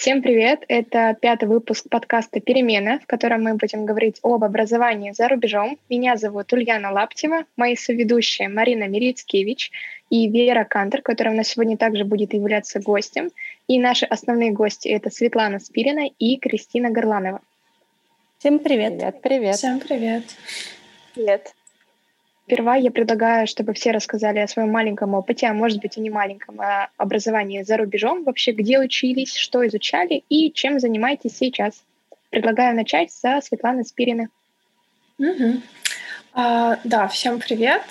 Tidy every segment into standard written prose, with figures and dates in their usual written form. Всем привет! Это 5-й выпуск подкаста «Перемена», в котором мы будем говорить об образовании за рубежом. Меня зовут Ульяна Лаптева, мои соведущие Марина Мирицкевич и Вера Кантор, которая у нас сегодня также будет являться гостем. И наши основные гости — это Светлана Спирина и Кристина Горланова. Всем привет! Привет! Всем привет! Привет! Сперва я предлагаю, чтобы все рассказали о своем маленьком опыте, а может быть и не маленьком, о образовании за рубежом, вообще где учились, что изучали и чем занимаетесь сейчас. Предлагаю начать со Светланы Спирины. Угу. Да, всем привет.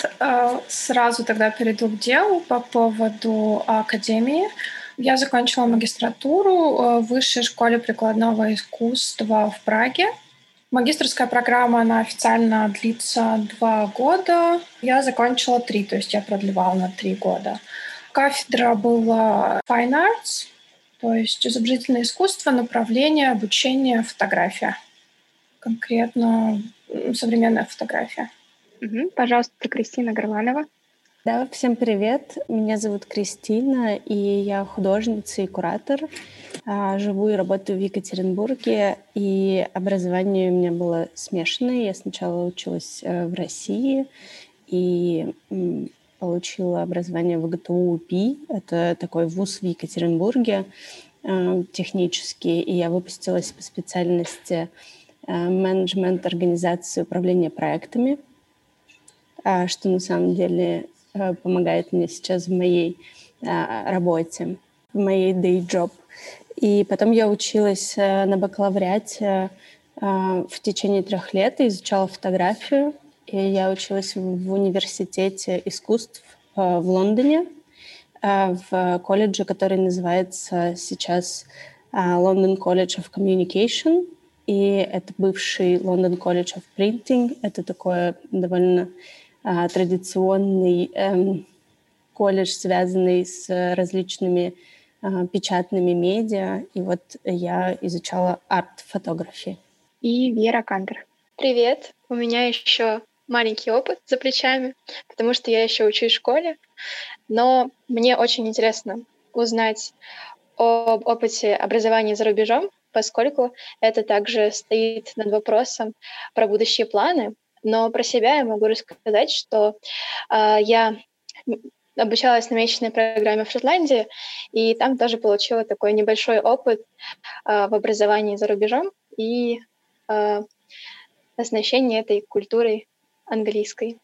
Сразу тогда перейду к делу по поводу академии. Я закончила магистратуру в Высшей школе прикладного искусства в Праге. Магистерская программа, она официально длится 2 года. Я закончила 3, то есть я продлевала на 3 года. Кафедра была Fine Arts, то есть изобразительное искусство, направление обучения фотография. Конкретно современная фотография. Угу. Пожалуйста, Кристина Горланова. Да, всем привет. Меня зовут Кристина, и я художница и куратор. Живу и работаю в Екатеринбурге, и образование у меня было смешанное. Я сначала училась в России и получила образование в УГТУ-УПИ. Это такой вуз в Екатеринбурге технический, и я выпустилась по специальности менеджмент организации управления проектами, что на самом деле помогает мне сейчас в моей работе, в моей day-job. И потом я училась на бакалавриате в течение 3 лет и изучала фотографию. И я училась в университете искусств в Лондоне, в колледже, который называется сейчас London College of Communication. И это бывший London College of Printing. Это такое довольно традиционный колледж, связанный с различными печатными медиа. И вот я изучала арт-фотографии. И Вера Кантор. Привет. У меня еще маленький опыт за плечами, потому что я еще учусь в школе. Но мне очень интересно узнать об опыте образования за рубежом, поскольку это также стоит над вопросом про будущие планы. Но про себя я могу рассказать, что я обучалась на месячной программе в Шотландии, и там тоже получила такой небольшой опыт в образовании за рубежом и оснащении этой культурой английской.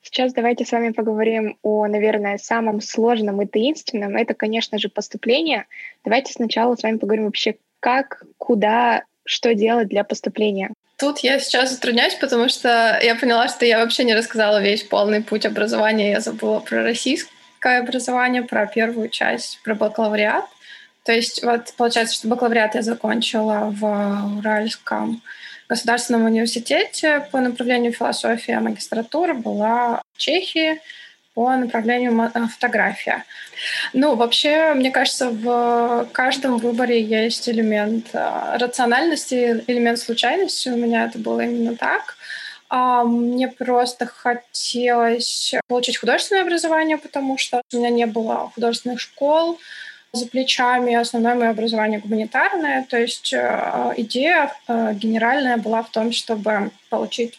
Сейчас давайте с вами поговорим о, наверное, самом сложном и таинственном. Это, конечно же, поступление. Давайте сначала с вами поговорим вообще, как, куда, что делать для поступления. Тут я сейчас затрудняюсь, потому что я поняла, что я вообще не рассказала весь полный путь образования. Я забыла про российское образование, про первую часть, про бакалавриат. То есть вот получается, что бакалавриат я закончила в Уральском государственном университете по направлению философия, магистратура была в Чехии по направлению фотография. Ну, вообще, мне кажется, в каждом выборе есть элемент рациональности, элемент случайности. У меня это было именно так. Мне просто хотелось получить художественное образование, потому что у меня не было художественных школ за плечами. Основное мое образование гуманитарное. То есть идея генеральная была в том, чтобы получить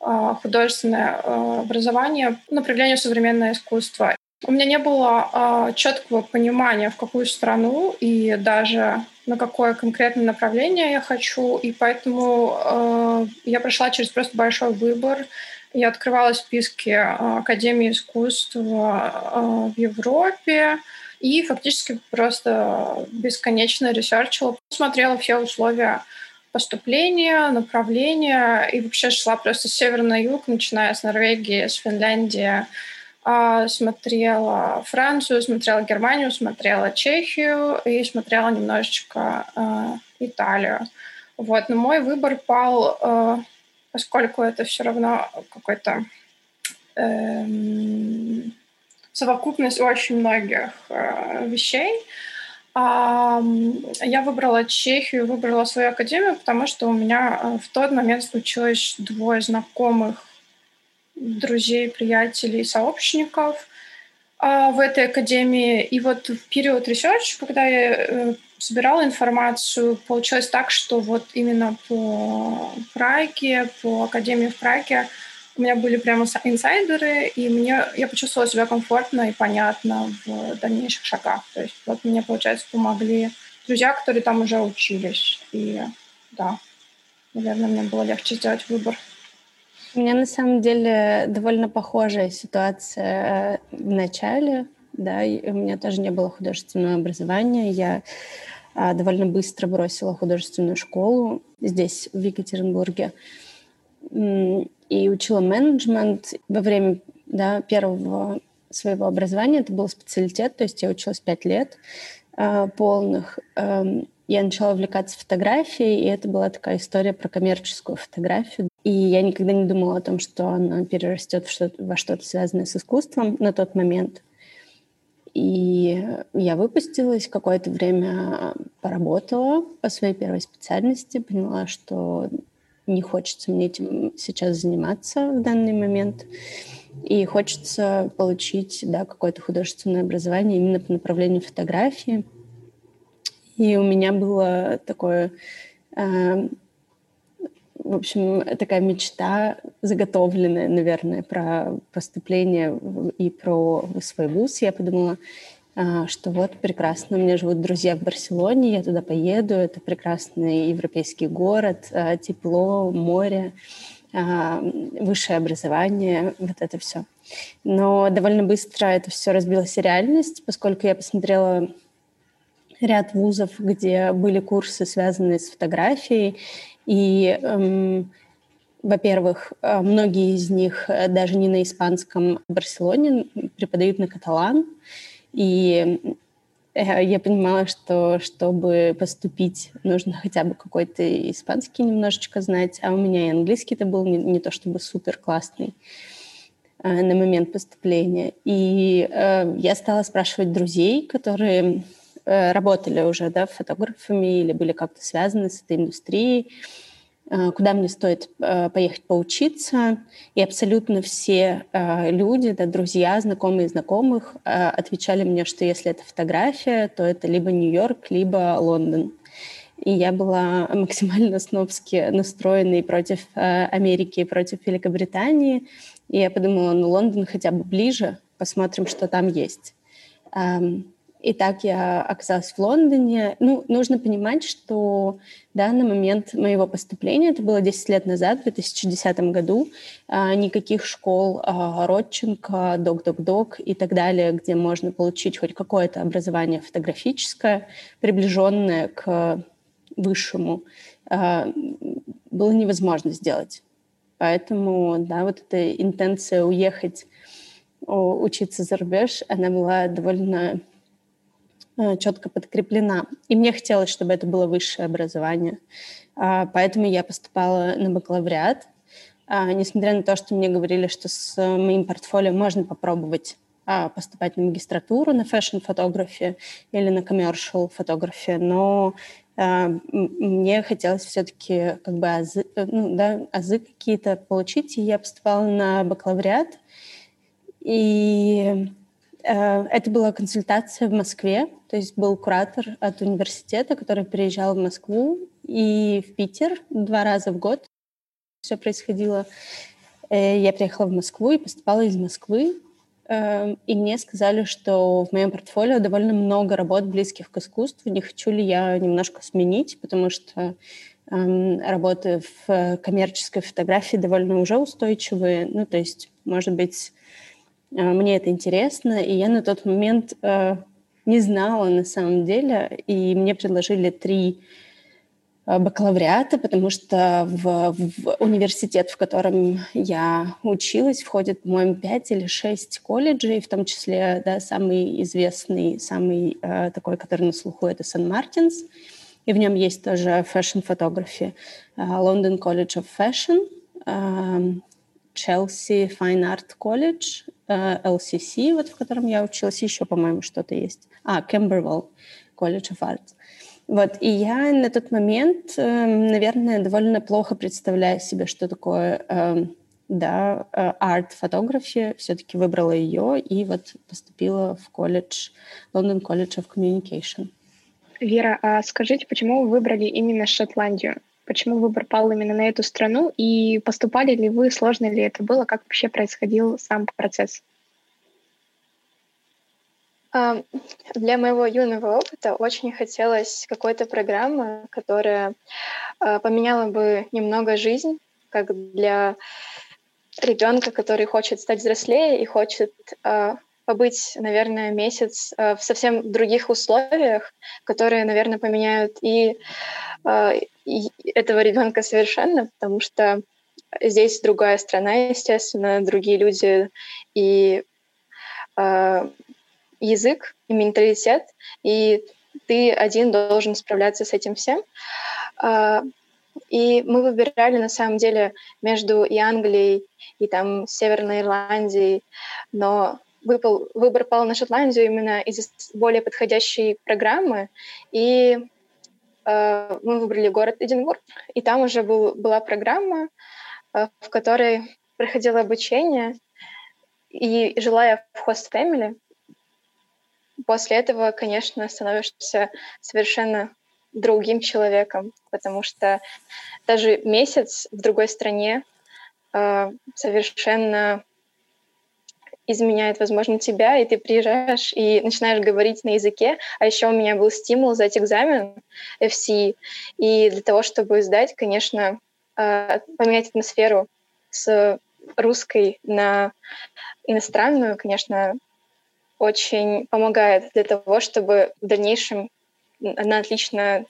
художественное образование, направление современное искусство. У меня не было четкого понимания, в какую страну и даже на какое конкретное направление я хочу, и поэтому я прошла через просто большой выбор. Я открывала списки Академии искусств в Европе и фактически просто бесконечно ресерчила, смотрела все условия поступления, направления, и вообще шла просто с севера на юг, начиная с Норвегии, с Финляндии, смотрела Францию, смотрела Германию, смотрела Чехию и смотрела немножечко Италию. Вот. Но мой выбор пал, поскольку это все равно какой-то совокупность очень многих вещей, Я выбрала Чехию, выбрала свою академию, потому что у меня в тот момент случилось двое знакомых, друзей, приятелей, сообщников в этой академии. И вот в период ресерча, когда я собирала информацию, получилось так, что вот именно по Праге, по академии в Праге у меня были прямо инсайдеры, и я почувствовала себя комфортно и понятно в дальнейших шагах. То есть вот мне, получается, помогли друзья, которые там уже учились. И да, наверное, мне было легче сделать выбор. У меня, на самом деле, довольно похожая ситуация в начале. Да, и у меня тоже не было художественного образования. Я довольно быстро бросила художественную школу здесь, в Екатеринбурге. И учила менеджмент во время первого своего образования. Это был специалитет, то есть я училась 5 лет полных. Я начала увлекаться фотографией, и это была такая история про коммерческую фотографию. И я никогда не думала о том, что она перерастет во что-то связанное с искусством на тот момент. И я выпустилась, какое-то время поработала по своей первой специальности, поняла, что не хочется мне этим сейчас заниматься в данный момент. И хочется получить какое-то художественное образование именно по направлению фотографии. И у меня было такое... в общем, такая мечта заготовленная, наверное, про поступление и про свой вуз. Я подумала, что вот прекрасно, у меня живут друзья в Барселоне, я туда поеду, это прекрасный европейский город, тепло, море, высшее образование, вот это все. Но довольно быстро это все разбилось в реальность, поскольку я посмотрела ряд вузов, где были курсы, связанные с фотографией, и... Во-первых, многие из них даже не на испанском, в Барселоне преподают на каталан. И я понимала, что чтобы поступить, нужно хотя бы какой-то испанский немножечко знать, а у меня и английский-то был не то чтобы супер классный на момент поступления. И я стала спрашивать друзей, которые работали уже фотографами или были как-то связаны с этой индустрией, куда мне стоит поехать поучиться. И абсолютно все люди, друзья, знакомые знакомых, отвечали мне, что если это фотография, то это либо Нью-Йорк, либо Лондон. И я была максимально снобски настроена и против Америки, и против Великобритании. И я подумала, Лондон хотя бы ближе, посмотрим, что там есть. И так я оказалась в Лондоне. Нужно понимать, что на момент моего поступления, это было 10 лет назад, в 2010 году, никаких школ Родченко, Док-Док-Док и так далее, где можно получить хоть какое-то образование фотографическое, приближенное к высшему, было невозможно сделать. Поэтому, вот эта интенция уехать, учиться за рубеж, она была довольно... четко подкреплена. И мне хотелось, чтобы это было высшее образование. Поэтому я поступала на бакалавриат. Несмотря на то, что мне говорили, что с моим портфолио можно попробовать поступать на магистратуру, на фэшн-фотографию или на коммершл-фотографию, но мне хотелось все-таки азы какие-то получить, и я поступала на бакалавриат. И... Это была консультация в Москве, то есть был куратор от университета, который приезжал в Москву и в Питер 2 раза в год. Все происходило. Я приехала в Москву и поступала из Москвы. И мне сказали, что в моем портфолио довольно много работ, близких к искусству. Не хочу ли я немножко сменить, потому что работы в коммерческой фотографии довольно уже устойчивые. То есть, может быть... Мне это интересно, и я на тот момент не знала на самом деле, и мне предложили 3 бакалавриата, потому что в университет, в котором я училась, входит, по-моему, 5 или 6 колледжей, в том числе самый известный, самый такой, который на слуху, это Сан-Мартинс, и в нем есть тоже фэшн-фотография, London College of Fashion, Chelsea Fine Art College, LCC, в котором я училась, еще, по-моему, что-то есть. Камбервелл College of Arts. Вот, и я на тот момент, наверное, довольно плохо представляя себе, что такое арт-фотография, все-таки выбрала ее и вот поступила в колледж, London College of Communication. Вера, а скажите, почему вы выбрали именно Шотландию? Почему выбор пал именно на эту страну? И поступали ли вы, сложно ли это было? Как вообще происходил сам процесс? Для моего юного опыта очень хотелось какой-то программы, которая поменяла бы немного жизнь, как для ребенка, который хочет стать взрослее и хочет побыть, наверное, месяц в совсем других условиях, которые, наверное, поменяют и этого ребенка совершенно, потому что здесь другая страна, естественно, другие люди и язык, и менталитет, и ты один должен справляться с этим всем. И мы выбирали, на самом деле, между и Англией, и там Северной Ирландией, но выбор пал на Шотландию именно из-за более подходящей программы, и мы выбрали город Эдинбург, и там уже была программа, в которой проходило обучение, и жила я в host family. После этого, конечно, становишься совершенно другим человеком, потому что даже месяц в другой стране совершенно изменяет, возможно, тебя, и ты приезжаешь и начинаешь говорить на языке. А еще у меня был стимул сдать экзамен FCE. И для того, чтобы сдать, конечно, поменять атмосферу с русской на иностранную, конечно, очень помогает для того, чтобы в дальнейшем отлично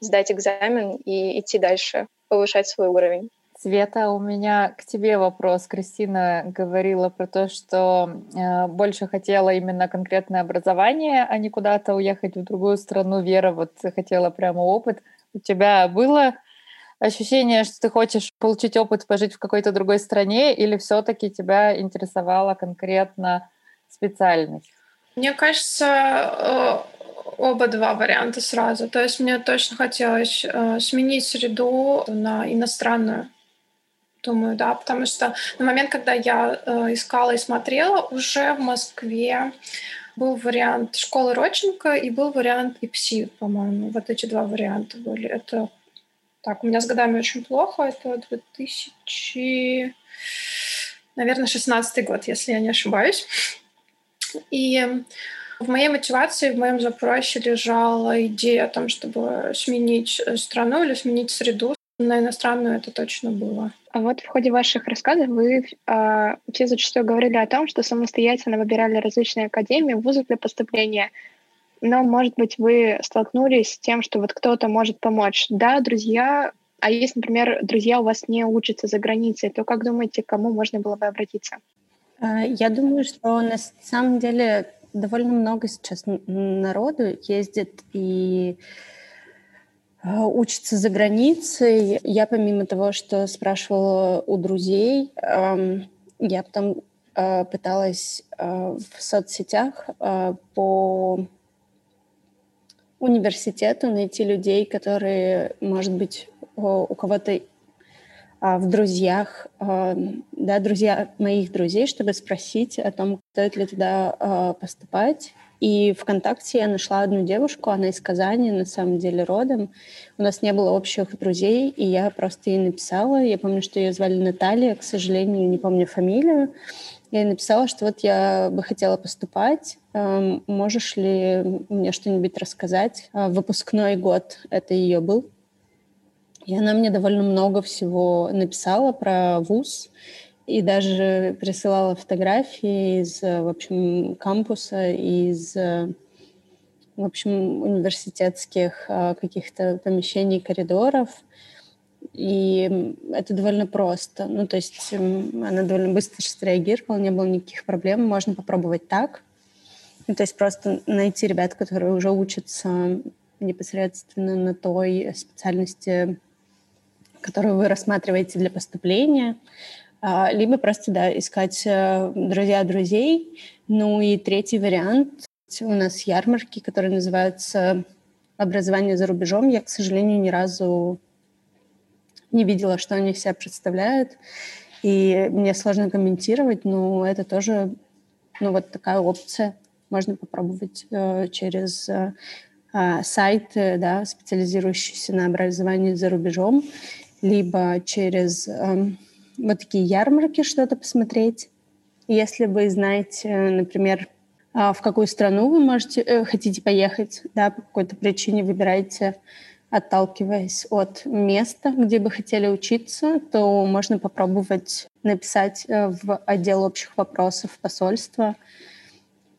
сдать экзамен и идти дальше, повышать свой уровень. Света, у меня к тебе вопрос. Кристина говорила про то, что больше хотела именно конкретное образование, а не куда-то уехать в другую страну. Вера вот хотела прямо опыт. У тебя было ощущение, что ты хочешь получить опыт, пожить в какой-то другой стране, или все-таки тебя интересовала конкретно специальность? Мне кажется, оба два варианта сразу. То есть мне точно хотелось сменить среду на иностранную. Думаю, да, потому что на момент, когда я искала и смотрела, уже в Москве был вариант школы Родченко и был вариант ИПСИ, по-моему. Вот эти два варианта были. Это так, у меня с годами очень плохо. Это 2000... Наверное, 16-й год, если я не ошибаюсь. И в моей мотивации, в моем запросе лежала идея о том, чтобы сменить страну или сменить среду. На иностранную это точно было. А вот в ходе ваших рассказов вы все зачастую говорили о том, что самостоятельно выбирали различные академии, вузы для поступления. Но, может быть, вы столкнулись с тем, что вот кто-то может помочь. Да, друзья, а если, например, друзья у вас не учатся за границей, то как думаете, к кому можно было бы обратиться? Я думаю, что на самом деле довольно много сейчас народу ездит и учится за границей. Я помимо того, что спрашивала у друзей, я потом пыталась в соцсетях по университету найти людей, которые, может быть, у кого-то в друзьях, да, друзья моих друзей, чтобы спросить о том, стоит ли туда поступать. И ВКонтакте я нашла одну девушку, она из Казани, на самом деле, родом. У нас не было общих друзей, и я просто ей написала. Я помню, что ее звали Наталья, к сожалению, не помню фамилию. Я ей написала, что вот я бы хотела поступать, можешь ли мне что-нибудь рассказать? Выпускной год это ее был. И она мне довольно много всего написала про вуз и даже присылала фотографии из, в общем, кампуса, из, в общем, университетских каких-то помещений, коридоров. И это довольно просто. Ну, то есть она довольно быстро среагировала, не было никаких проблем. Можно попробовать так. Ну, то есть просто найти ребят, которые уже учатся непосредственно на той специальности, которую вы рассматриваете для поступления, либо просто, да, искать друзья друзей. Ну и третий вариант. У нас ярмарки, которые называются образования за рубежом, я, к сожалению, ни разу не видела, что они себя представляют. И мне сложно комментировать, но это тоже, вот такая опция. Можно попробовать через сайты, специализирующиеся на образовании за рубежом, либо через вот такие ярмарки что-то посмотреть. Если вы знаете, например, в какую страну вы хотите поехать, по какой-то причине выбираете, отталкиваясь от места, где бы хотели учиться, то можно попробовать написать в отдел общих вопросов посольства,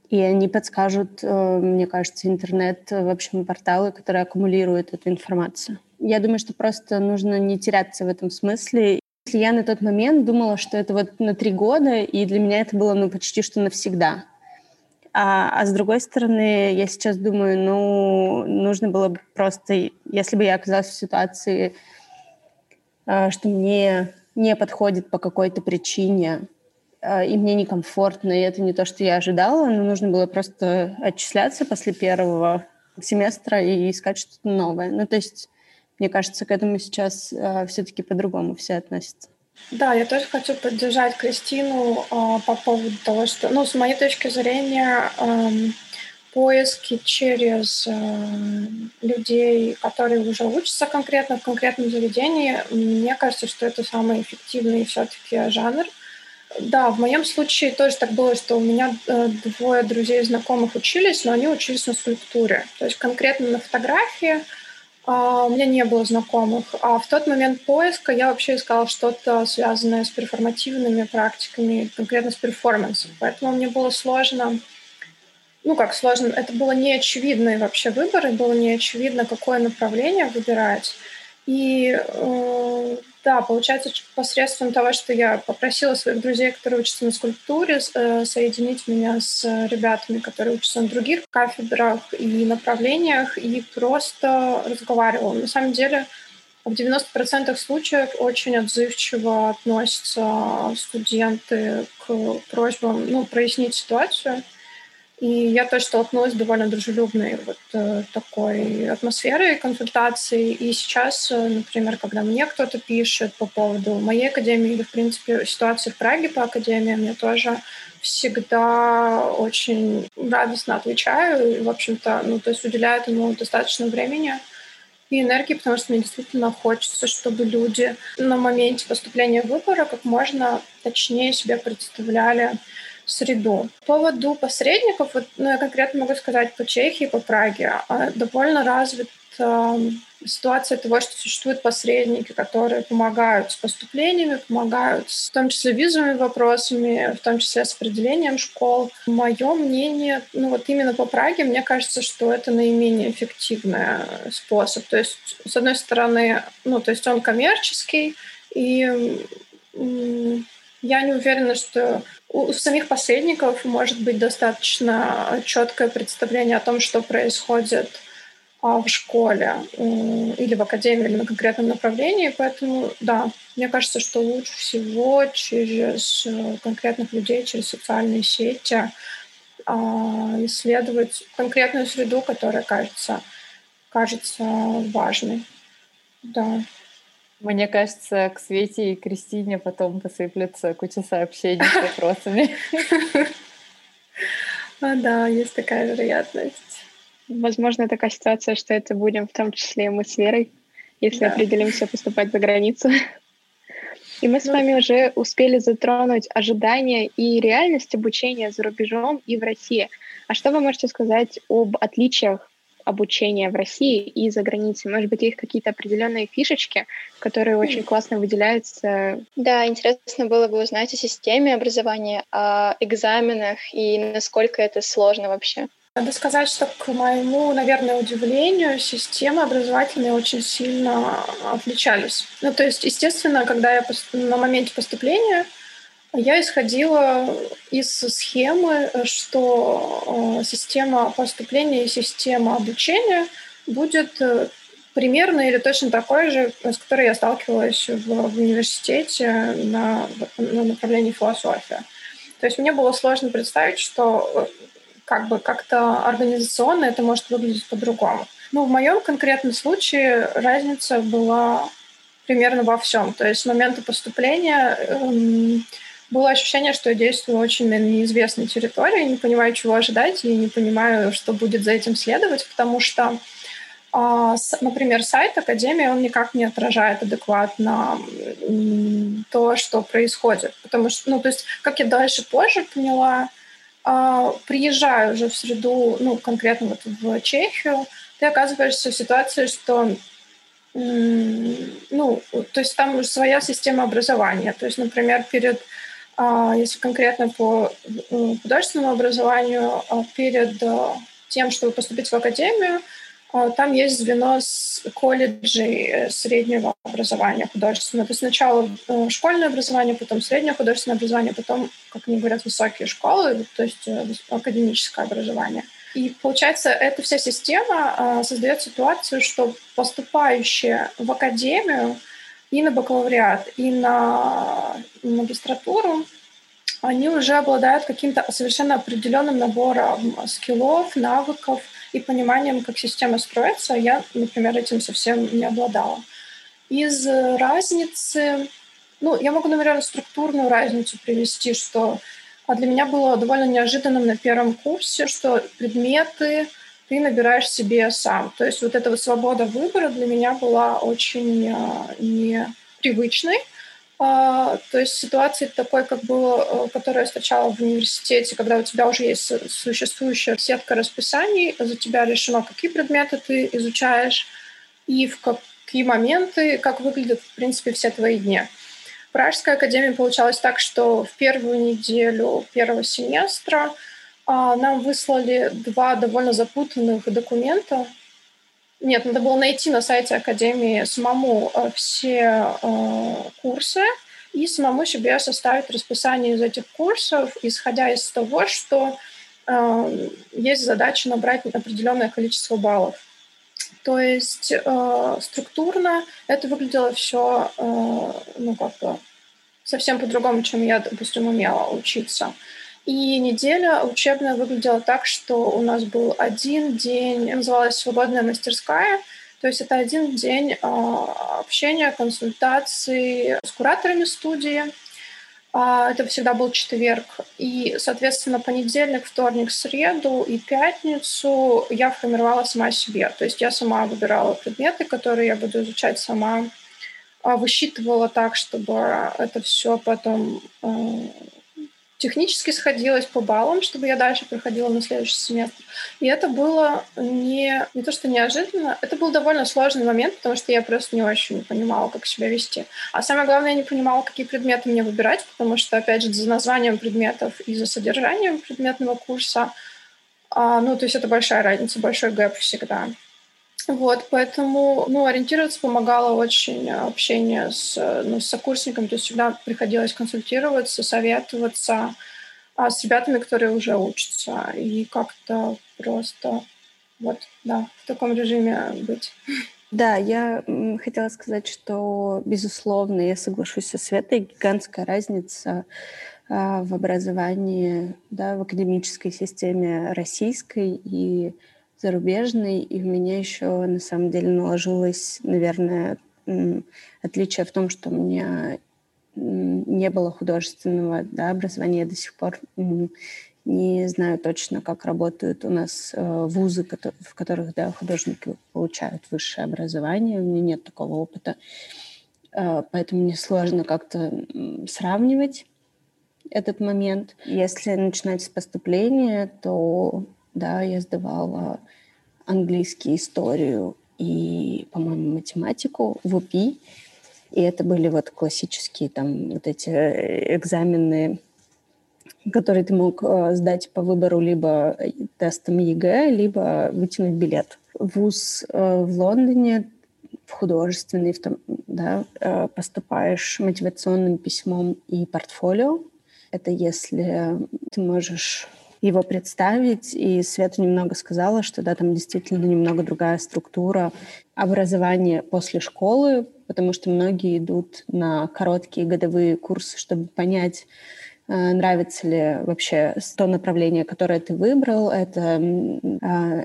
и они подскажут, мне кажется, интернет, в общем, порталы, которые аккумулируют эту информацию. Я думаю, что просто нужно не теряться в этом смысле. Если я на тот момент думала, что это вот на 3 года, и для меня это было почти что навсегда. А с другой стороны, я сейчас думаю, нужно было бы просто, если бы я оказалась в ситуации, что мне не подходит по какой-то причине, и мне некомфортно, и это не то, что я ожидала, но нужно было просто отчисляться после 1 семестра и искать что-то новое. То есть, мне кажется, к этому сейчас все-таки по-другому все относятся. Да, я тоже хочу поддержать Кристину по поводу того, что, с моей точки зрения, поиски через людей, которые уже учатся конкретно в конкретном заведении, мне кажется, что это самый эффективный все-таки жанр. Да, в моем случае тоже так было, что у меня 2 друзей знакомых учились, но они учились на скульптуре, то есть конкретно на фотографии. У меня не было знакомых. А в тот момент поиска я вообще искала что-то, связанное с перформативными практиками, конкретно с перформансом. Поэтому мне было сложно... сложно? Это было неочевидный вообще выбор, и было неочевидно, какое направление выбирать. И получается, посредством того, что я попросила своих друзей, которые учатся на скульптуре, соединить меня с ребятами, которые учатся на других кафедрах и направлениях, и просто разговаривала. На самом деле, в 90% случаев очень отзывчиво относятся студенты к просьбам, прояснить ситуацию. И я тоже столкнулась с довольно дружелюбной такой атмосферой консультации. И сейчас, например, когда мне кто-то пишет по поводу моей академии или, в принципе, ситуации в Праге по академиям, я тоже всегда очень радостно отвечаю. И, в общем-то, уделяю ему достаточно времени и энергии, потому что мне действительно хочется, чтобы люди на моменте поступления выбора как можно точнее себе представляли среду. По поводу посредников, я конкретно могу сказать по Чехии, по Праге, довольно развита ситуация того, что существуют посредники, которые помогают с поступлениями, помогают в том числе визовыми вопросами, в том числе с определением школ. Мое мнение, именно по Праге, мне кажется, что это наименее эффективный способ. То есть, с одной стороны, он коммерческий, и я не уверена, что у самих посредников может быть достаточно четкое представление о том, что происходит в школе или в академии, или на конкретном направлении. Поэтому, мне кажется, что лучше всего через конкретных людей, через социальные сети исследовать конкретную среду, которая кажется важной. Да. Мне кажется, к Свете и Кристине потом посыплется куча сообщений с вопросами. Да, есть такая вероятность. Возможно, такая ситуация, что это будем в том числе мы с Верой, если определимся поступать за границу. И мы с вами уже успели затронуть ожидания и реальность обучения за рубежом и в России. А что вы можете сказать об отличиях обучения в России и за границей? Может быть, есть какие-то определенные фишечки, которые очень классно выделяются? Да, интересно было бы узнать о системе образования, о экзаменах и насколько это сложно вообще. Надо сказать, что, к моему, наверное, удивлению, системы образовательные очень сильно отличались. То есть, естественно, когда я на моменте поступления я исходила из схемы, что система поступления и система обучения будет примерно или точно такой же, с которой я сталкивалась в университете на направлении философия. То есть мне было сложно представить, что как-то организационно это может выглядеть по-другому. Ну, в моем конкретном случае разница была примерно во всем. То есть с момента поступления было ощущение, что я действую очень на неизвестной территории, не понимаю, чего ожидать, и не понимаю, что будет за этим следовать, потому что, например, сайт Академии, он никак не отражает адекватно то, что происходит. Потому что, ну, то есть, как я дальше позже поняла, приезжая уже в среду, ну, конкретно вот в Чехию, ты оказываешься в ситуации, что ну, то есть там уже своя система образования. То есть, например, перед, если конкретно по художественному образованию, перед тем, чтобы поступить в академию, там есть звено с колледжей среднего образования художественного. То есть сначала школьное образование, потом среднее художественное образование, потом, как они говорят, высокие школы, то есть академическое образование. И, получается, эта вся система создает ситуацию, что поступающие в академию и на бакалавриат, и на магистратуру, они уже обладают каким-то совершенно определенным набором скиллов, навыков и пониманием, как система строится. Я, например, этим совсем не обладала. Из разницы... Ну, я могу, наверное, структурную разницу привести, что... А для меня было довольно неожиданным на первом курсе, что предметы ты набираешь себе сам. То есть вот эта вот свобода выбора для меня была очень непривычной. То есть ситуации такой, как было, которую я встречала в университете, когда у тебя уже есть существующая сетка расписаний, за тебя решено, какие предметы ты изучаешь и в какие моменты, как выглядят, в принципе, все твои дни. В Пражской академии получалось так, что в первую неделю первого семестра нам выслали 2 довольно запутанных документа. Нет, надо было найти на сайте академии самому все курсы и самому себе составить расписание из этих курсов, исходя из того, что есть задача набрать определенное количество баллов. То есть структурно это выглядело все ну, как бы совсем по-другому, чем я, допустим, умела учиться. И неделя учебная выглядела так, что у нас был один день, называлась «Свободная мастерская», то есть это один день общения, консультаций с кураторами студии. Это всегда был четверг. И, соответственно, понедельник, вторник, среду и пятницу я формировала сама себе. То есть я сама выбирала предметы, которые я буду изучать сама, высчитывала так, чтобы это все потом технически сходилось по баллам, чтобы я дальше проходила на следующий семестр. И это было не то, что неожиданно, это был довольно сложный момент, потому что я просто не очень понимала, как себя вести. А самое главное, я не понимала, какие предметы мне выбирать, потому что, опять же, за названием предметов и за содержанием предметного курса, ну, то есть это большая разница, большой гэп всегда. Вот, поэтому, ну, ориентироваться помогало очень общение с сокурсником, то есть всегда приходилось консультироваться, советоваться с ребятами, которые уже учатся, и как-то просто вот, да, в таком режиме быть. Да, я хотела сказать, что, безусловно, я соглашусь со Светой, гигантская разница в образовании, да, в академической системе российской и зарубежный, и у меня еще на самом деле наложилось, наверное, отличие в том, что у меня не было художественного, да, образования. Я до сих пор не знаю точно, как работают у нас вузы, в которых, да, художники получают высшее образование. У меня нет такого опыта, поэтому мне сложно как-то сравнивать этот момент. Если начинать с поступления, то... Да, я сдавала английский, историю и, по-моему, математику в УПИ. И это были вот классические там вот эти экзамены, которые ты мог сдать по выбору либо тестом ЕГЭ, либо вытянуть билет. Вуз в Лондоне, в художественный, да, поступаешь мотивационным письмом и портфолио. Это если ты можешь... его представить, и Света немного сказала, что да, там действительно немного другая структура образования после школы, потому что многие идут на короткие годовые курсы, чтобы понять, нравится ли вообще то направление, которое ты выбрал, это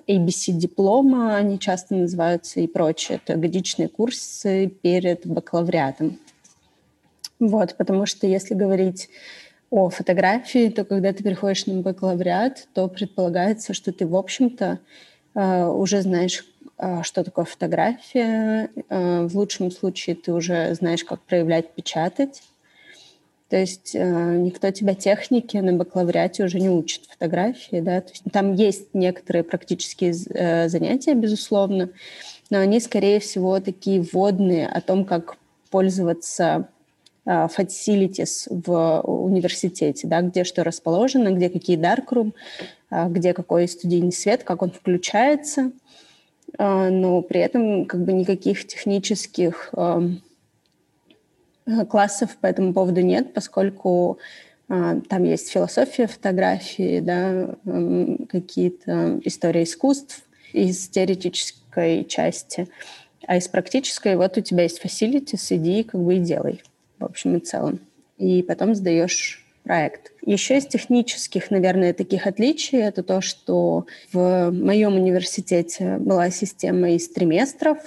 ABC-диплома, они часто называются, и прочее. Это годичные курсы перед бакалавриатом. Вот, потому что если говорить о фотографии, то когда ты переходишь на бакалавриат, то предполагается, что ты, в общем-то, уже знаешь, что такое фотография. В лучшем случае ты уже знаешь, как проявлять, печатать. То есть никто тебя техники на бакалавриате уже не учит фотографии, да? То есть, там есть некоторые практические занятия, безусловно, но они, скорее всего, такие вводные о том, как пользоваться facilities в университете, да, где что расположено, где какие darkroom, где какой студийный свет, как он включается, но при этом как бы никаких технических классов по этому поводу нет, поскольку там есть философия фотографии, да, какие-то истории искусств из теоретической части, а из практической вот у тебя есть facilities, иди как бы и делай. В общем и целом. И потом сдаешь проект. Еще из технических, наверное, таких отличий это то, что в моем университете была система из триместров.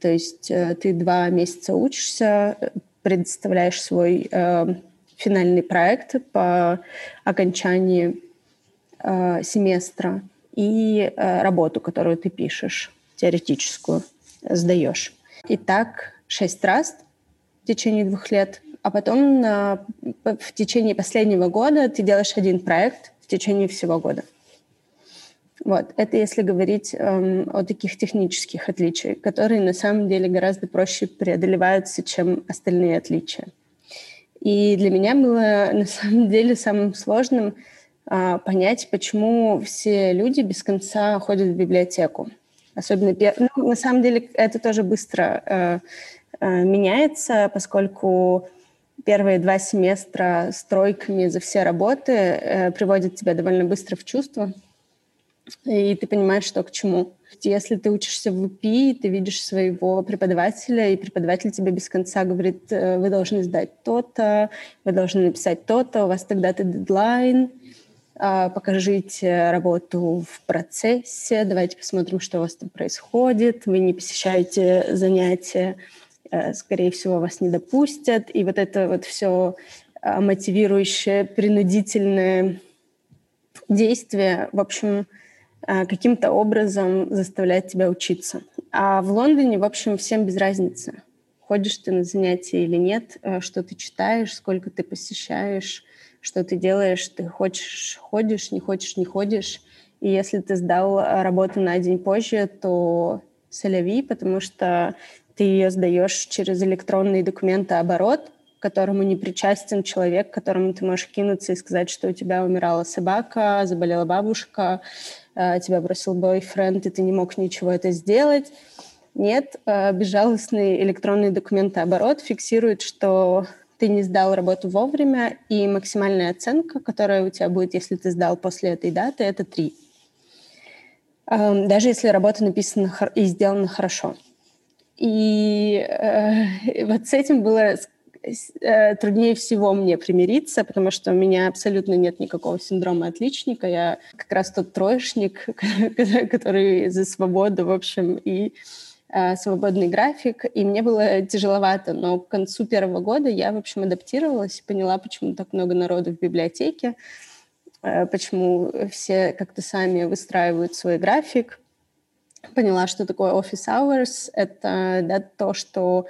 То есть ты 2 месяца учишься, предоставляешь свой финальный проект по окончании семестра и работу, которую ты пишешь, теоретическую, сдаешь. И так 6 раз в течение 2 лет, а потом в течение последнего года ты делаешь 1 проект в течение всего года. Вот. Это если говорить о таких технических отличиях, которые на самом деле гораздо проще преодолеваются, чем остальные отличия. И для меня было на самом деле самым сложным понять, почему все люди без конца ходят в библиотеку. Особенно, на самом деле это тоже быстро меняется, поскольку первые 2 семестра с тройками за все работы приводят тебя довольно быстро в чувство, и ты понимаешь, что к чему. Если ты учишься в УПИ, ты видишь своего преподавателя, и преподаватель тебе без конца говорит, вы должны сдать то-то, вы должны написать то-то, у вас тогда-то дедлайн, покажите работу в процессе, давайте посмотрим, что у вас там происходит, вы не посещаете занятия, скорее всего, вас не допустят. И вот это вот все мотивирующее, принудительное действие, в общем, каким-то образом заставляет тебя учиться. А в Лондоне, в общем, всем без разницы. Ходишь ты на занятия или нет, что ты читаешь, сколько ты посещаешь, что ты делаешь, ты хочешь — ходишь, не хочешь — не ходишь. И если ты сдал работу на день позже, то сэляви, потому что ты ее сдаешь через электронный документооборот, к которому не причастен человек, к которому ты можешь кинуться и сказать, что у тебя умирала собака, заболела бабушка, тебя бросил бойфренд, и ты не мог ничего это сделать. Нет, безжалостный электронный документооборот фиксирует, что ты не сдал работу вовремя, и максимальная оценка, которая у тебя будет, если ты сдал после этой даты, это 3. Даже если работа написана и сделана хорошо. И вот с этим было труднее всего мне примириться, потому что у меня абсолютно нет никакого синдрома отличника. Я как раз тот троечник, который за свободу, в общем, и свободный график. И мне было тяжеловато, но к концу 1-го года я, в общем, адаптировалась и поняла, почему так много народу в библиотеке, почему все как-то сами выстраивают свой график. Поняла, что такое office hours. Это, да, то, что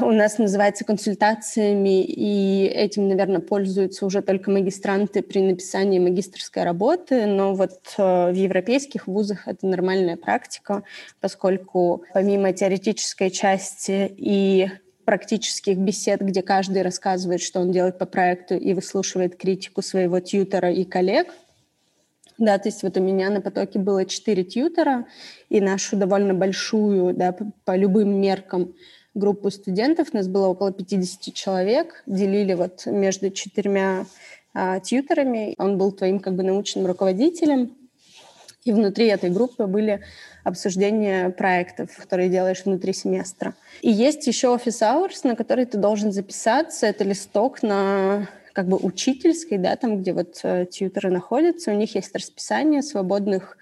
у нас называется консультациями, и этим, наверное, пользуются уже только магистранты при написании магистерской работы, но вот в европейских вузах это нормальная практика, поскольку помимо теоретической части и практических бесед, где каждый рассказывает, что он делает по проекту, и выслушивает критику своего тьютора и коллег. Да, то есть вот у меня на потоке было 4 тьютора, и нашу довольно большую, да, по любым меркам группу студентов, нас было около 50 человек, делили вот между 4 тьюторами. Он был твоим как бы научным руководителем, и внутри этой группы были обсуждения проектов, которые делаешь внутри семестра. И есть еще office hours, на который ты должен записаться. Это листок, на как бы учительской, да, там, где вот тьюторы находятся, у них есть расписание свободных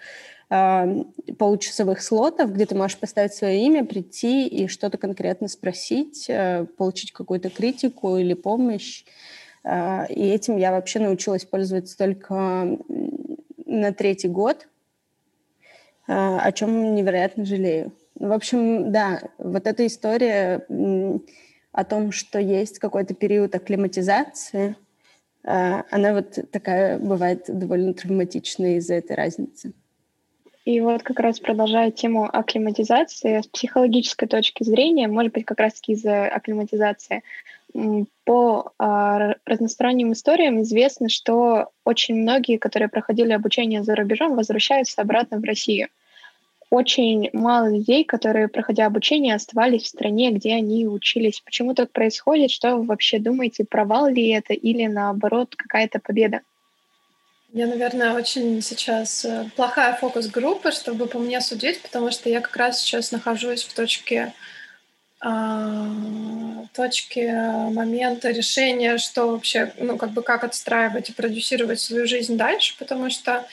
получасовых слотов, где ты можешь поставить свое имя, прийти и что-то конкретно спросить, получить какую-то критику или помощь. И этим я вообще научилась пользоваться только на 3-й год, о чем невероятно жалею. В общем, да, вот эта история о том, что есть какой-то период акклиматизации, она вот такая бывает довольно травматичная из-за этой разницы. И вот как раз продолжая тему акклиматизации, с психологической точки зрения, может быть, как раз-таки из-за акклиматизации, по разносторонним историям известно, что очень многие, которые проходили обучение за рубежом, возвращаются обратно в Россию. Очень мало людей, которые, проходя обучение, оставались в стране, где они учились. Почему так происходит? Что вы вообще думаете, провал ли это или, наоборот, какая-то победа? Я, наверное, очень сейчас плохая фокус-группа, чтобы по мне судить, потому что я как раз сейчас нахожусь в точке момента решения, что вообще, ну, как бы как отстраивать и продюсировать свою жизнь дальше, потому что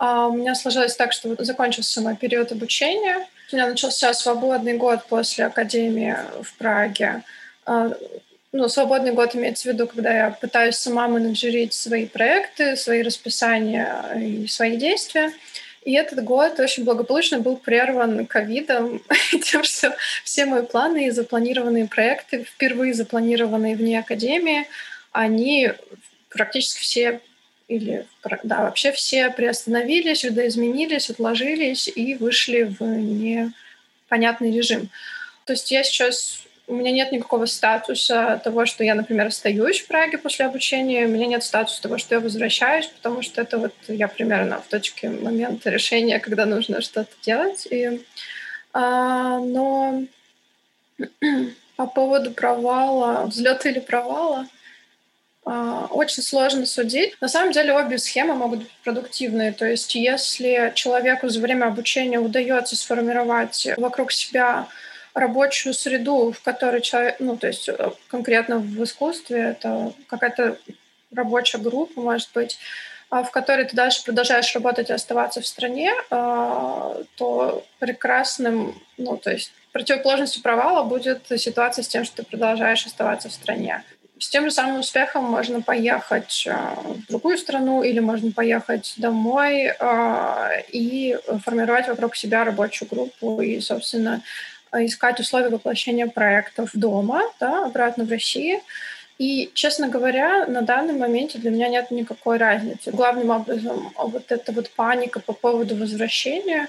у меня сложилось так, что закончился мой период обучения. У меня начался свободный год после академии в Праге. Ну, свободный год имеется в виду, когда я пытаюсь сама менеджерить свои проекты, свои расписания и свои действия. И этот год очень благополучно был прерван ковидом, тем, что все мои планы и запланированные проекты, впервые запланированные вне академии, они практически все, или да, вообще все приостановились, видоизменились, отложились и вышли в непонятный режим. То есть я сейчас... У меня нет никакого статуса того, что я, например, остаюсь в Праге после обучения. У меня нет статуса того, что я возвращаюсь, потому что это вот я примерно в точке момента решения, когда нужно что-то делать. Но по поводу провала, взлета или провала, очень сложно судить. На самом деле обе схемы могут быть продуктивные. То есть если человеку за время обучения удается сформировать вокруг себя рабочую среду, в которой человек, ну, то есть конкретно в искусстве, это какая-то рабочая группа, может быть, в которой ты дальше продолжаешь работать и оставаться в стране, то прекрасным, ну, то есть противоположностью провала будет ситуация с тем, что ты продолжаешь оставаться в стране. С тем же самым успехом можно поехать в другую страну или можно поехать домой и формировать вокруг себя рабочую группу и, собственно, искать условия воплощения проектов дома, да, обратно в России. И, честно говоря, на данный момент для меня нет никакой разницы. Главным образом вот эта вот паника по поводу возвращения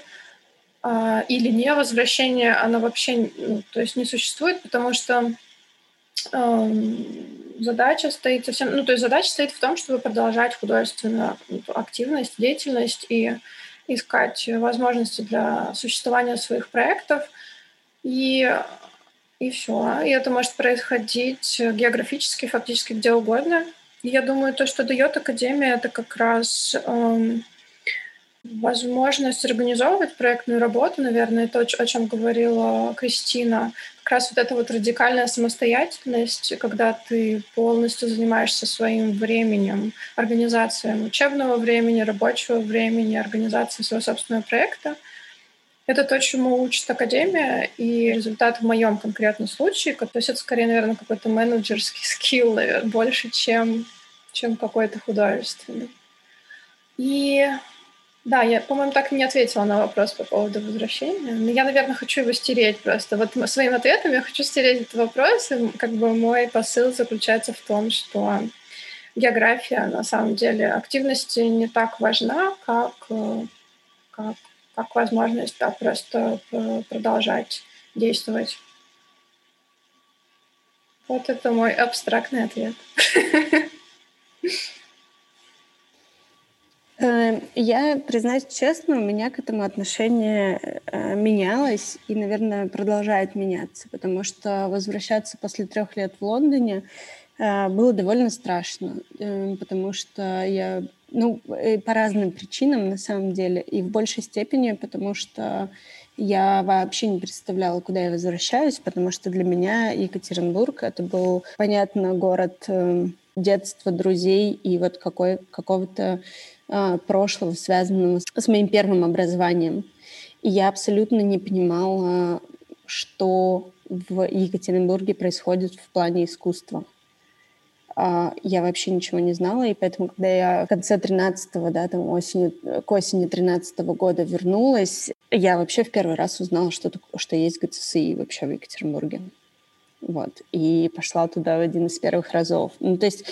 или невозвращения, она вообще, ну, то есть не существует, потому что задача стоит совсем... Ну, то есть задача стоит в том, чтобы продолжать художественную активность, деятельность и искать возможности для существования своих проектов. И все. И это может происходить географически, фактически где угодно. И я думаю, то, что дает академия, это как раз возможность организовывать проектную работу, наверное, то, о чем говорила Кристина. Как раз вот эта вот радикальная самостоятельность, когда ты полностью занимаешься своим временем, организацией учебного времени, рабочего времени, организацией своего собственного проекта. Это то, чему учит академия, и результат в моем конкретном случае, то есть это скорее, наверное, какой-то менеджерский скилл, наверное, больше, чем какой-то художественный. И да, я, по-моему, так и не ответила на вопрос по поводу возвращения, но я, наверное, хочу его стереть просто. Вот своим ответом я хочу стереть этот вопрос, и как бы мой посыл заключается в том, что география, на самом деле, активности не так важна, как возможность, да, просто продолжать действовать. Вот это мой абстрактный ответ. Я признаюсь честно, у меня к этому отношение менялось и, наверное, продолжает меняться, потому что возвращаться после 3 лет в Лондоне было довольно страшно, потому что я... Ну, по разным причинам, на самом деле, и в большей степени, потому что я вообще не представляла, куда я возвращаюсь, потому что для меня Екатеринбург — это был, понятно, город детства, друзей и вот какого-то прошлого, связанного с моим первым образованием. И я абсолютно не понимала, что в Екатеринбурге происходит в плане искусства. Я вообще ничего не знала, и поэтому, когда я в конце 13-го, к осени 13-го года вернулась, я вообще в первый раз узнала, что есть ГЦСИ вообще в Екатеринбурге. Вот. И пошла туда в один из первых разов. Ну, то есть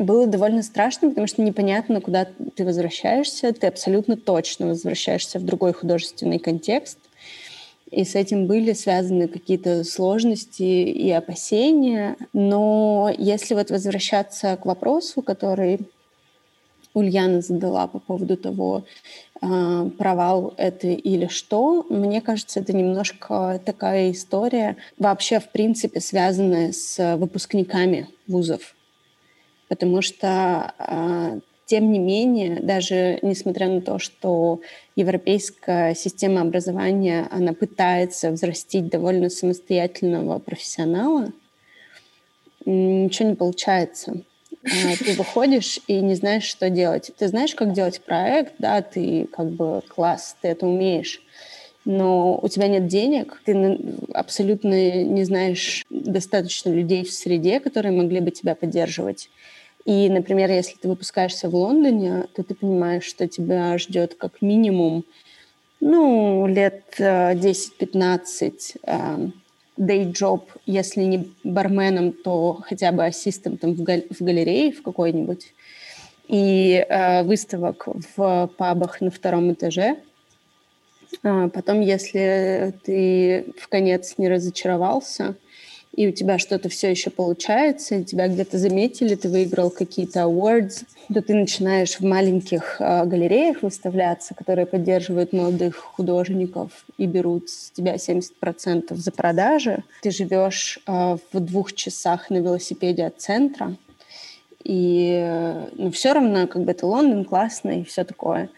было довольно страшно, потому что непонятно, куда ты возвращаешься. Ты абсолютно точно возвращаешься в другой художественный контекст. И с этим были связаны какие-то сложности и опасения. Но если вот возвращаться к вопросу, который Ульяна задала по поводу того, провал это или что, мне кажется, это немножко такая история, вообще, в принципе, связанная с выпускниками вузов. Потому что... Тем не менее, даже несмотря на то, что европейская система образования, она пытается взрастить довольно самостоятельного профессионала, ничего не получается. Ты выходишь и не знаешь, что делать. Ты знаешь, как делать проект, да, ты как бы класс, ты это умеешь. Но у тебя нет денег, ты абсолютно не знаешь достаточно людей в среде, которые могли бы тебя поддерживать. И, например, если ты выпускаешься в Лондоне, то ты понимаешь, что тебя ждет как минимум, лет 10-15 day-job, если не барменом, то хотя бы ассистентом в галерее в какой-нибудь, и выставок в пабах на втором этаже. Потом, если ты вконец не разочаровался, и у тебя что-то все еще получается, и тебя где-то заметили, ты выиграл какие-то awards, то ты начинаешь в маленьких галереях выставляться, которые поддерживают молодых художников и берут с тебя 70% за продажи. Ты живешь в 2 часах на велосипеде от центра, и все равно как бы это Лондон, классно и все такое.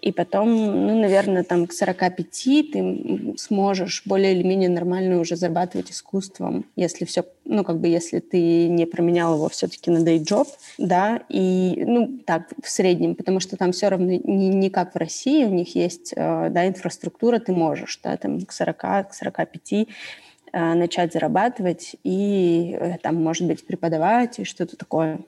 И потом, наверное, к 45 ты сможешь более или менее нормально уже зарабатывать искусством, если все, если ты не променял его все-таки на day-job, да, и, в среднем, потому что там все равно не как в России, у них есть, инфраструктура, ты можешь, да, к 40-45 начать зарабатывать и, может быть, преподавать и что-то такое.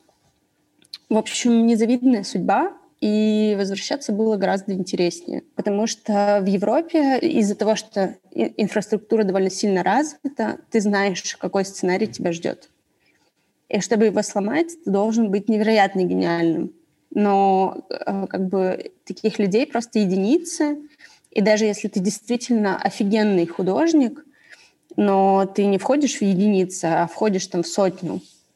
В общем, незавидная судьба. И возвращаться было гораздо интереснее, потому что в Европе из-за того, что инфраструктура довольно сильно развита, ты знаешь, какой сценарий тебя ждет. И чтобы его сломать, ты должен быть невероятно гениальным. Но таких людей просто единицы. И даже если ты действительно офигенный художник, но ты не входишь в единицу, а входишь в 100,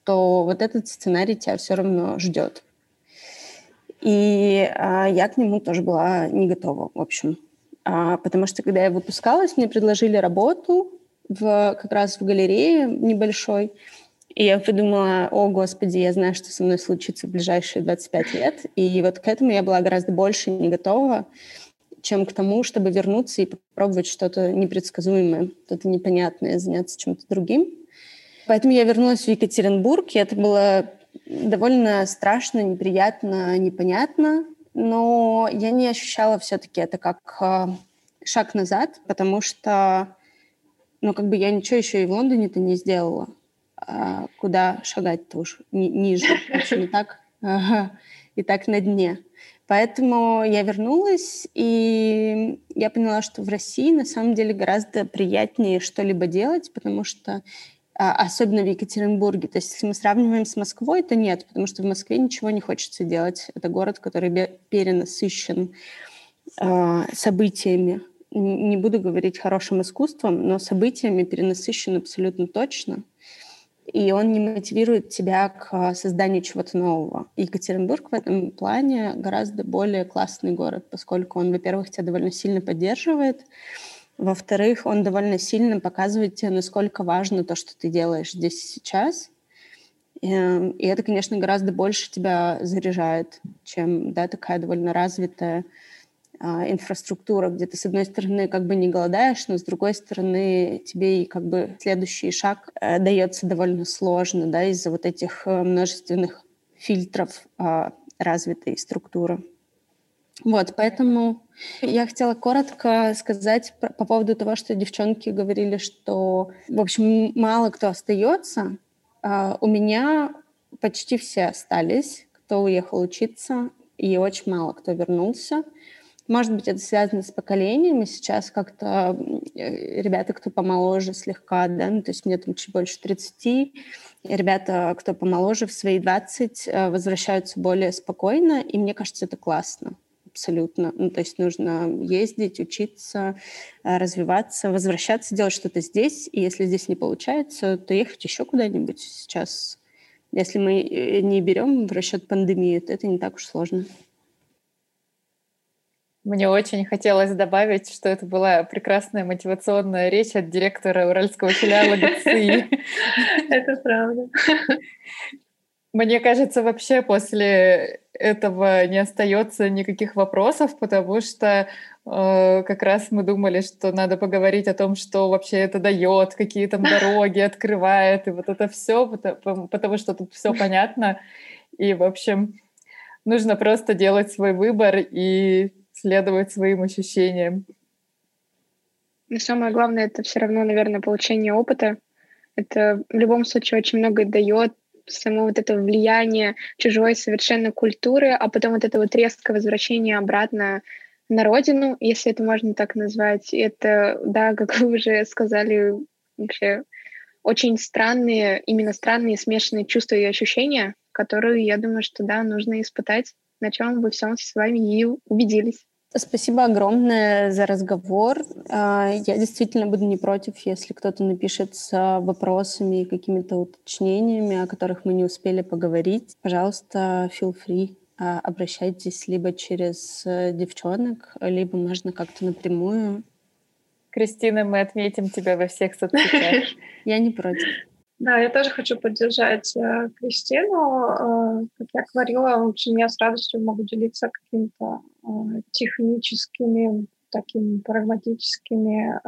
то вот этот сценарий тебя все равно ждет. И я к нему тоже была не готова, в общем. Потому что, когда я выпускалась, мне предложили работу как раз в галерее небольшой. И я подумала, о, Господи, я знаю, что со мной случится в ближайшие 25 лет. И вот к этому я была гораздо больше не готова, чем к тому, чтобы вернуться и попробовать что-то непредсказуемое, что-то непонятное, заняться чем-то другим. Поэтому я вернулась в Екатеринбург, и это было... довольно страшно, неприятно, непонятно, но я не ощущала все-таки это как шаг назад, потому что, я ничего еще и в Лондоне-то не сделала. Куда шагать-то уж ниже, очень и так на дне. Поэтому я вернулась, и я поняла, что в России на самом деле гораздо приятнее что-либо делать, потому что особенно в Екатеринбурге. То есть если мы сравниваем с Москвой, то нет, потому что в Москве ничего не хочется делать. Это город, который перенасыщен событиями. Не буду говорить хорошим искусством, но событиями перенасыщен абсолютно точно. И он не мотивирует тебя к созданию чего-то нового. Екатеринбург в этом плане гораздо более классный город, поскольку он, во-первых, тебя довольно сильно поддерживает, во-вторых, он довольно сильно показывает тебе, насколько важно то, что ты делаешь здесь и сейчас. И это, конечно, гораздо больше тебя заряжает, чем такая довольно развитая инфраструктура, где ты, с одной стороны, как бы не голодаешь, но, с другой стороны, тебе и как бы следующий шаг дается довольно сложно, да, из-за вот этих множественных фильтров развитой структуры. Вот, поэтому я хотела коротко сказать по поводу того, что девчонки говорили, что, в общем, мало кто остается. У меня почти все остались, кто уехал учиться, и очень мало кто вернулся. Может быть, это связано с поколениями. Сейчас как-то ребята, кто помоложе слегка, да, ну, то есть мне там чуть больше 30, ребята, кто помоложе в свои 20, возвращаются более спокойно, и мне кажется, это классно. Абсолютно. Ну, то есть нужно ездить, учиться, развиваться, возвращаться, делать что-то здесь. И если здесь не получается, то ехать еще куда-нибудь сейчас. Если мы не берем в расчет пандемию, то это не так уж сложно. Мне очень хотелось добавить, что это была прекрасная мотивационная речь от директора Уральского филиала ГЦСИ. Это правда. Мне кажется, вообще после этого не остается никаких вопросов, потому что как раз мы думали, что надо поговорить о том, что вообще это дает, какие там дороги открывает, и вот это все, потому что тут все понятно. И, в общем, нужно просто делать свой выбор и следовать своим ощущениям. Но самое главное — это все равно, наверное, получение опыта. Это в любом случае очень многое дает. Само вот это влияние чужой совершенно культуры, а потом вот это вот резкое возвращение обратно на родину, если это можно так назвать. Это, да, как вы уже сказали, вообще очень странные, именно странные смешанные чувства и ощущения, которые, я думаю, что, да, нужно испытать, на чем вы все с вами и убедились. Спасибо огромное за разговор. Я действительно буду не против, если кто-то напишет с вопросами и какими-то уточнениями, о которых мы не успели поговорить. Пожалуйста, feel free, обращайтесь либо через девчонок, либо можно как-то напрямую. Кристина, мы отметим тебя во всех соцсетях. Я не против. Да, я тоже хочу поддержать Кристину. Как я говорила, в общем, я с радостью могу делиться какими-то техническими, такими прагматическими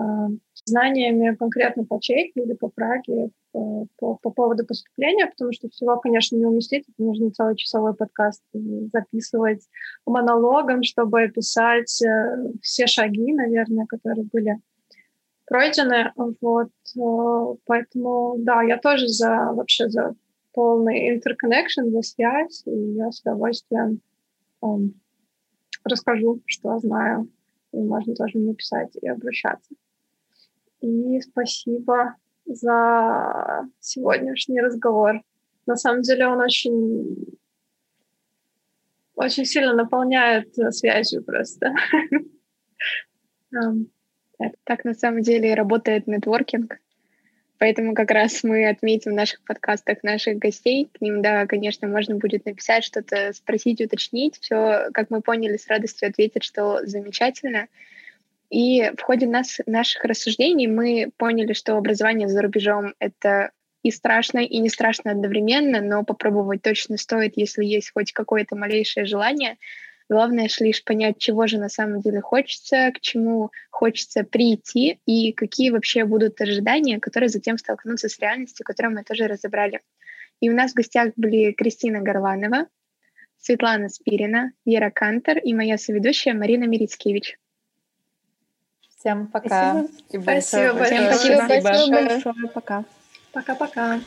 знаниями конкретно по Чехии или по Праге по поводу поступления, потому что всего, конечно, не уместить. Нужно целый часовой подкаст записывать монологом, чтобы описать все шаги, наверное, которые были пройдены, вот, поэтому, да, я тоже за полный интерконнекшн, за связь, и я с удовольствием расскажу, что знаю, и можно тоже мне писать и обращаться. И спасибо за сегодняшний разговор. На самом деле он очень, очень сильно наполняет связью просто. Так на самом деле работает нетворкинг, поэтому как раз мы отметим в наших подкастах наших гостей. К ним, да, конечно, можно будет написать что-то, спросить, уточнить. Все, как мы поняли, с радостью ответят, что замечательно. И в ходе наших рассуждений мы поняли, что образование за рубежом — это и страшно, и не страшно одновременно, но попробовать точно стоит, если есть хоть какое-то малейшее желание. — Главное лишь понять, чего же на самом деле хочется, к чему хочется прийти и какие вообще будут ожидания, которые затем столкнутся с реальностью, которую мы тоже разобрали. И у нас в гостях были Кристина Горланова, Светлана Спирина, Вера Кантор и моя соведущая Марина Мирицкевич. Всем пока. Спасибо. Большое. Всем спасибо большое. Пока. Пока-пока.